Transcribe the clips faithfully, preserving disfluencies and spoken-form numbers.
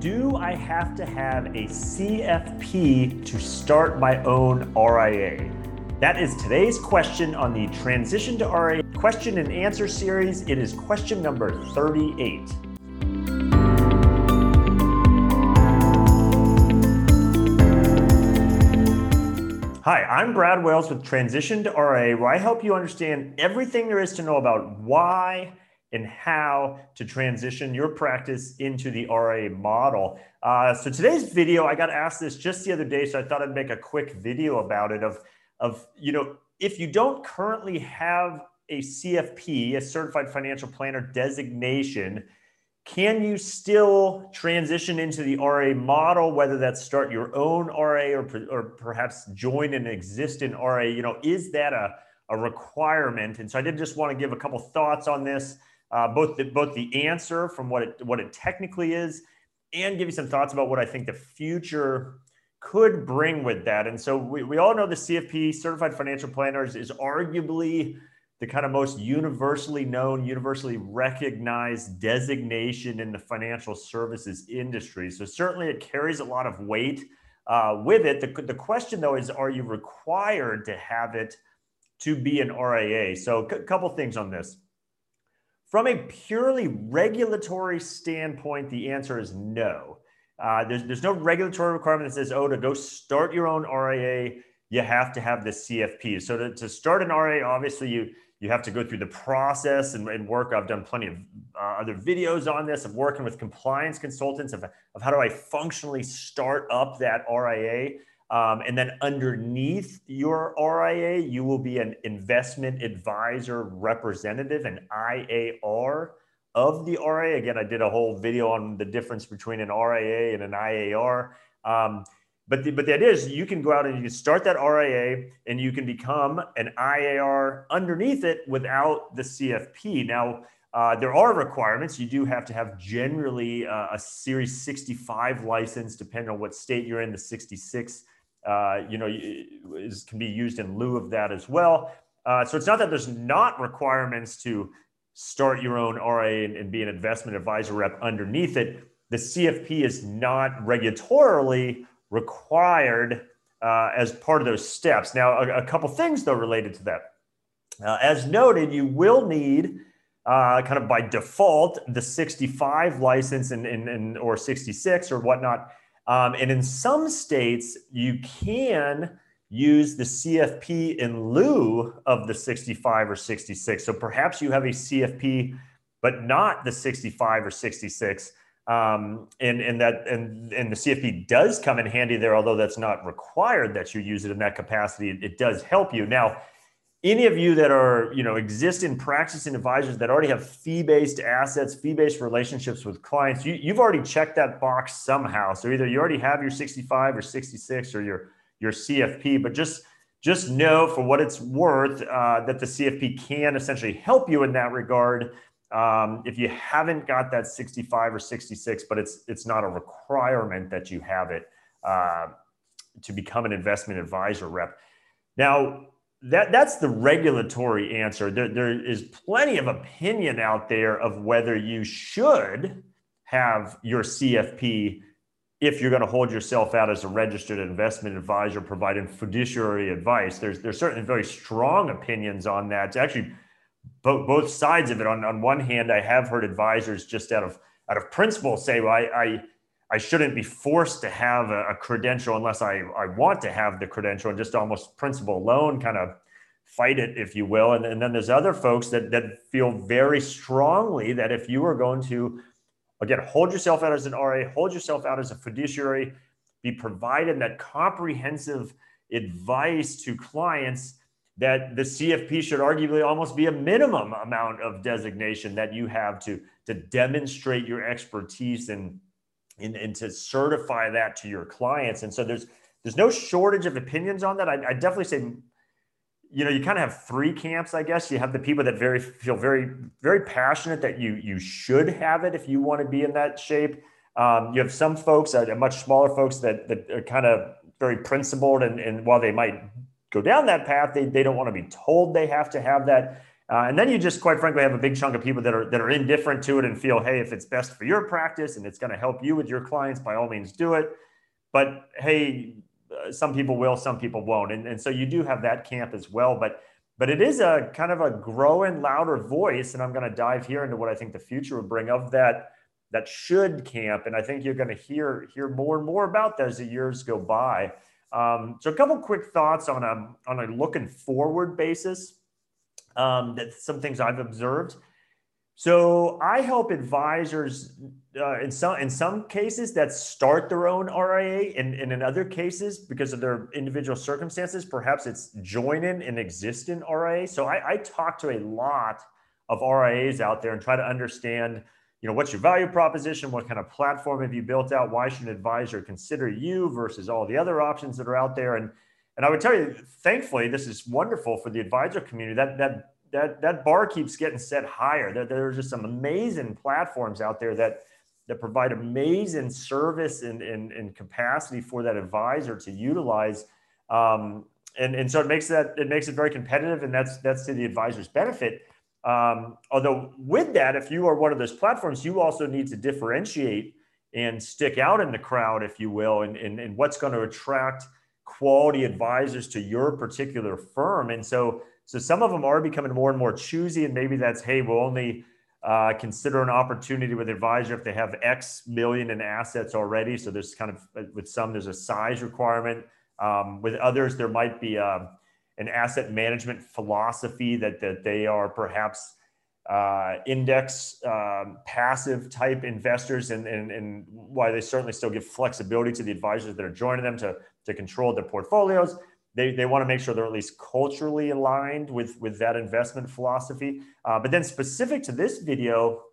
Do I have to have a C F P to start my own R I A? That is today's question on the Transition to R I A question and answer series. It is question number thirty-eight. Hi, I'm Brad Wales with Transition to R I A, where I help you understand everything there is to know about why and how to transition your practice into the R I A model. Uh, so today's video, I got asked this just the other day, so I thought I'd make a quick video about it of, of you know, if you don't currently have a C F P, a Certified Financial Planner designation, can you still transition into the R I A model, whether that's start your own R I A or, or perhaps join an existing R I A? You know, is that a, a requirement? And so I did just want to give a couple thoughts on this. Uh, both the, both the answer from what it what it technically is, and give you some thoughts about what I think the future could bring with that. And so we, we all know the C F P, Certified Financial Planners, is arguably the kind of most universally known, universally recognized designation in the financial services industry. So certainly it carries a lot of weight uh, with it. The, the question though is, are you required to have it to be an R I A? So a c- couple things on this. From a purely regulatory standpoint, the answer is no. Uh, there's, there's no regulatory requirement that says, oh, to go start your own R I A, you have to have the C F P. So to, to start an R I A, obviously you, you have to go through the process and, and work. I've done plenty of uh, other videos on this, of working with compliance consultants of, of how do I functionally start up that R I A. Um, and then underneath your R I A, you will be an investment advisor representative, an I A R of the R I A. Again, I did a whole video on the difference between an R I A and an I A R. Um, but, the, but the idea is you can go out and you can start that R I A and you can become an I A R underneath it without the C F P. Now, uh, there are requirements. You do have to have generally uh, a Series sixty-five license, depending on what state you're in. The sixty-six Uh, you know, is, can be used in lieu of that as well. Uh, so it's not that there's not requirements to start your own R I A and, and be an investment advisor rep underneath it. The C F P is not regulatorily required uh, as part of those steps. Now, a, a couple things though related to that. Uh, as noted, you will need uh, kind of by default the sixty-five license and, and, and or sixty-six or whatnot. Um, and in some states, you can use the C F P in lieu of the sixty-five or sixty-six. So perhaps you have a C F P, but not the sixty-five or sixty-six. Um, and, and, that, and, and the C F P does come in handy there, although that's not required that you use it in that capacity. It, it does help you. Now, any of you that are, you know, existing practicing advisors that already have fee-based assets, fee-based relationships with clients, you, you've already checked that box somehow. So either you already have your sixty-five or sixty-six or your, your C F P, but just, just know for what it's worth uh, that the C F P can essentially help you in that regard um, if you haven't got that sixty-five or sixty-six, but it's, it's not a requirement that you have it uh, to become an investment advisor rep. Now, That that's the regulatory answer. There, there is plenty of opinion out there of whether you should have your C F P if you're going to hold yourself out as a registered investment advisor providing fiduciary advice. There's there's certainly very strong opinions on that. Actually, both both sides of it. On on one hand, I have heard advisors just out of out of principle say, well, I I, I shouldn't be forced to have a, a credential unless I, I want to have the credential, and just almost principle alone kind of fight it, if you will. And, and then there's other folks that, that feel very strongly that if you are going to, again, hold yourself out as an R A, hold yourself out as a fiduciary, be provided that comprehensive advice to clients, that the C F P should arguably almost be a minimum amount of designation that you have to, to demonstrate your expertise and And, and to certify that to your clients. And so there's there's no shortage of opinions on that. I, I definitely say, you know, you kind of have three camps, I guess. You have the people that very feel very, very passionate that you you should have it if you want to be in that shape. Um, you have some folks, uh, much smaller folks that, that are kind of very principled. And, and while they might go down that path, they, they don't want to be told they have to have that. Uh, and then you just, quite frankly, have a big chunk of people that are that are indifferent to it and feel, hey, if it's best for your practice and it's going to help you with your clients, by all means, do it. But hey, uh, some people will, some people won't. And, and so you do have that camp as well. But but it is a kind of a growing louder voice. And I'm going to dive here into what I think the future will bring of that that should camp. And I think you're going to hear hear more and more about that as the years go by. Um, so a couple quick thoughts on a, on a looking forward basis. Um, that's some things I've observed. So I help advisors uh, in some in some cases that start their own R I A, and, and in other cases, because of their individual circumstances, perhaps it's joining an existing R I A. So I, I talk to a lot of R I As out there and try to understand, you know, what's your value proposition? What kind of platform have you built out? Why should an advisor consider you versus all the other options that are out there? And And I would tell you, thankfully, this is wonderful for the advisor community. That that that that bar keeps getting set higher. There, there are just some amazing platforms out there that that provide amazing service and, and, and capacity for that advisor to utilize. Um, and, and so it makes that it makes it very competitive, and that's that's to the advisor's benefit. Um, although with that, if you are one of those platforms, you also need to differentiate and stick out in the crowd, if you will, and and, and what's going to attract quality advisors to your particular firm. And so, so some of them are becoming more and more choosy, and maybe that's, hey, we'll only uh, consider an opportunity with advisor if they have X million in assets already. So there's kind of, with some, there's a size requirement. Um, with others, there might be uh, an asset management philosophy that, that they are perhaps uh, index um, passive type investors, and, and, and why they certainly still give flexibility to the advisors that are joining them to to control their portfolios. They, they want to make sure they're at least culturally aligned with, with that investment philosophy. Uh, but then specific to this video,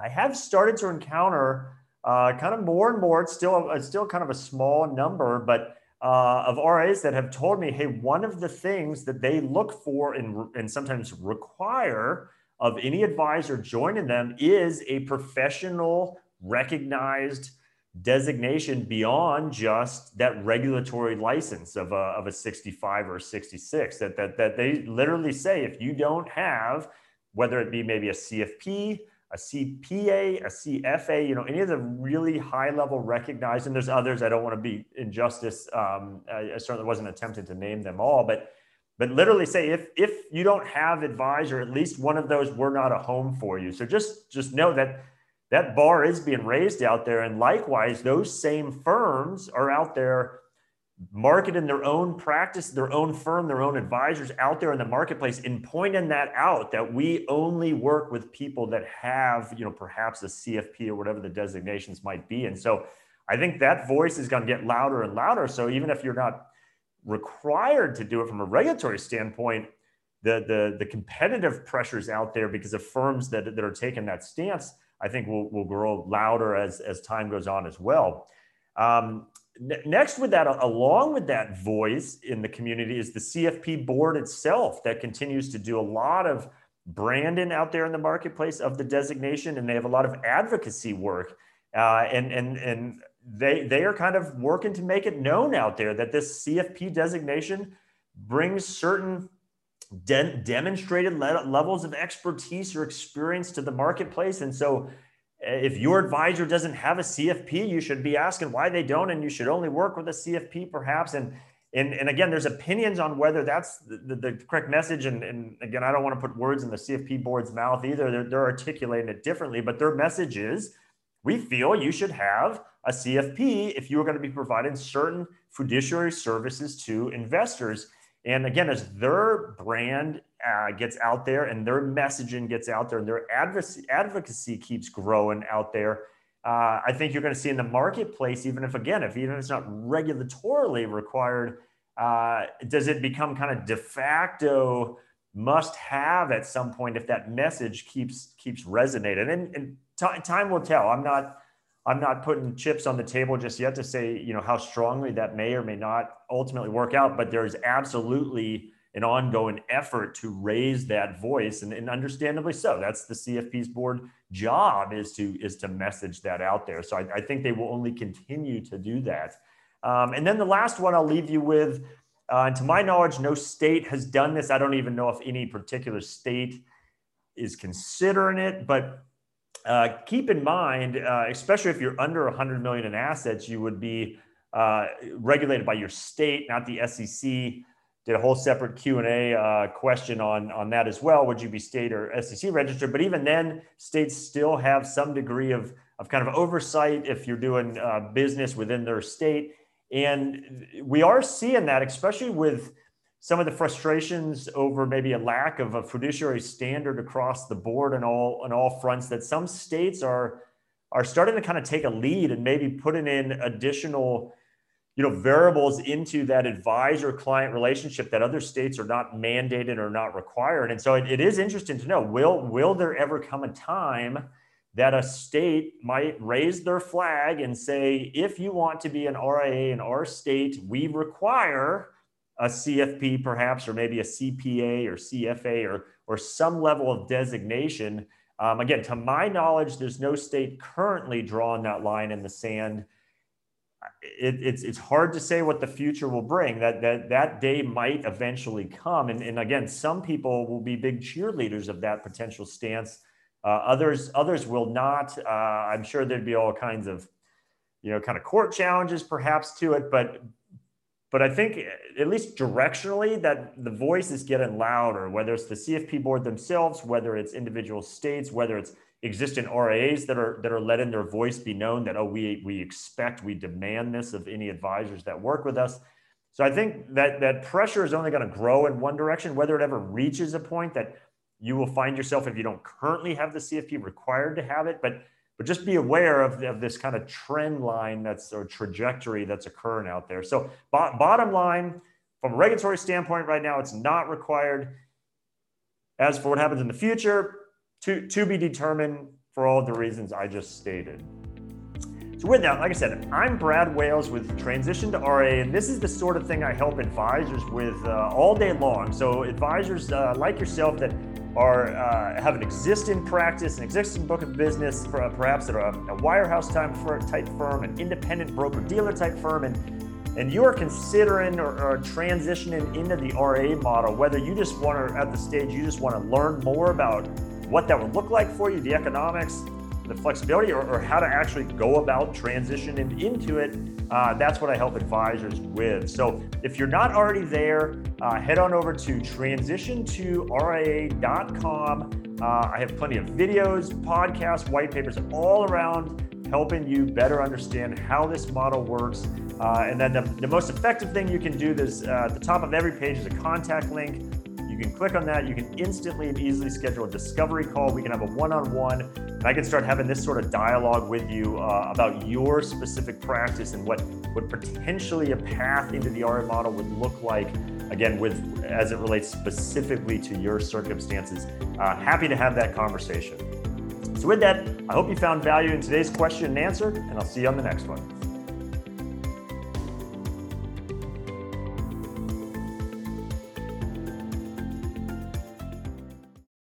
I have started to encounter uh, kind of more and more, it's still, it's still kind of a small number, but uh, of R As that have told me, hey, one of the things that they look for and, and sometimes require of any advisor joining them is a professional recognized designation beyond just that regulatory license of a, of a sixty-five or a sixty-six, that, that, that they literally say, if you don't have, whether it be maybe a C F P, a C P A, a C F A, you know, any of the really high level recognized, and there's others, I don't want to be injustice. Um, I, I certainly wasn't attempting to name them all, but, but literally say, if, if you don't have advisor, at least one of those, we're not a home for you. So just, just know that that bar is being raised out there. And likewise, those same firms are out there marketing their own practice, their own firm, their own advisors out there in the marketplace, and pointing that out, that we only work with people that have, you know, perhaps a C F P or whatever the designations might be. And so I think that voice is going to get louder and louder. So even if you're not required to do it from a regulatory standpoint, the, the, the competitive pressures out there because of firms that, that are taking that stance, I think will will grow louder as, as time goes on as well. Um, next with that, along with that voice in the community is the C F P board itself that continues to do a lot of branding out there in the marketplace of the designation, and they have a lot of advocacy work. Uh, and and, and they, they are kind of working to make it known out there that this C F P designation brings certain De- demonstrated le- levels of expertise or experience to the marketplace. And so if your advisor doesn't have a C F P, you should be asking why they don't, and you should only work with a C F P perhaps. And and, and again, there's opinions on whether that's the, the, the correct message. And, and again, I don't want to put words in the C F P board's mouth either. They're, they're articulating it differently, but their message is, we feel you should have a C F P if you are going to be providing certain fiduciary services to investors. And again, as their brand uh, gets out there and their messaging gets out there and their advocacy, advocacy keeps growing out there, uh, I think you're going to see in the marketplace, even if, again, if even if it's not regulatorily required, uh, does it become kind of de facto must-have at some point if that message keeps keeps resonating? And, and t- time will tell. I'm not. I'm not putting chips on the table just yet to say, you know, how strongly that may or may not ultimately work out, but there's absolutely an ongoing effort to raise that voice, and, and understandably so. That's the C F P's board job, is to is to message that out there. So I, I think they will only continue to do that. Um, and then the last one I'll leave you with Uh, and to my knowledge, no state has done this. I don't even know if any particular state is considering it, but uh, keep in mind, uh, especially if you're under one hundred million in assets, you would be uh, regulated by your state, not the S E C. Did a whole separate Q and A uh, question on, on that as well. Would you be state or S E C registered? But even then, states still have some degree of, of kind of oversight if you're doing uh, business within their state. And we are seeing that, especially with some of the frustrations over maybe a lack of a fiduciary standard across the board and all on all fronts, that some states are, are starting to kind of take a lead and maybe putting in additional you know, variables into that advisor-client relationship that other states are not mandated or not required. And so it, it is interesting to know, will, will there ever come a time that a state might raise their flag and say, if you want to be an R I A in our state, we require a C F P perhaps, or maybe a C P A or C F A or, or some level of designation. Um, again, to my knowledge, there's no state currently drawing that line in the sand. It, it's it's hard to say what the future will bring. That that that day might eventually come, and and again, some people will be big cheerleaders of that potential stance. Uh, others others will not. Uh, I'm sure there'd be all kinds of, you know, kind of court challenges perhaps to it. But but I think at least directionally that the voice is getting louder. Whether it's the C F P board themselves, whether it's individual states, whether it's existing R I As that are that are letting their voice be known that, oh, we we expect, we demand this of any advisors that work with us. So I think that that pressure is only going to grow in one direction. Whether it ever reaches a point that you will find yourself, if you don't currently have the C F P, required to have it, but but just be aware of, of this kind of trend line that's or trajectory that's occurring out there. So bo- bottom line, from a regulatory standpoint right now, it's not required. As for what happens in the future, To, to be determined for all the reasons I just stated. So with that, like I said, I'm Brad Wales with Transition to R I A, and this is the sort of thing I help advisors with uh, all day long. So advisors uh, like yourself that are uh, have an existing practice, an existing book of business, for, uh, perhaps that are a, a wirehouse type firm, an independent broker-dealer type firm, and and you are considering or, or transitioning into the R I A model, whether you just want to, at the stage, you just want to learn more about what that would look like for you, the economics, the flexibility, or, or how to actually go about transitioning into it. Uh, that's what I help advisors with. So if you're not already there, uh, head on over to transition to R I A dot com. Uh, I have plenty of videos, podcasts, white papers all around helping you better understand how this model works. Uh, and then the, the most effective thing you can do is uh, at the top of every page is a contact link. You can click on that. You can instantly and easily schedule a discovery call. We can have a one-on-one, and I can start having this sort of dialogue with you uh, about your specific practice and what what potentially a path into the R I A model would look like, again, with as it relates specifically to your circumstances. Uh, happy to have that conversation. So with that, I hope you found value in today's question and answer, and I'll see you on the next one.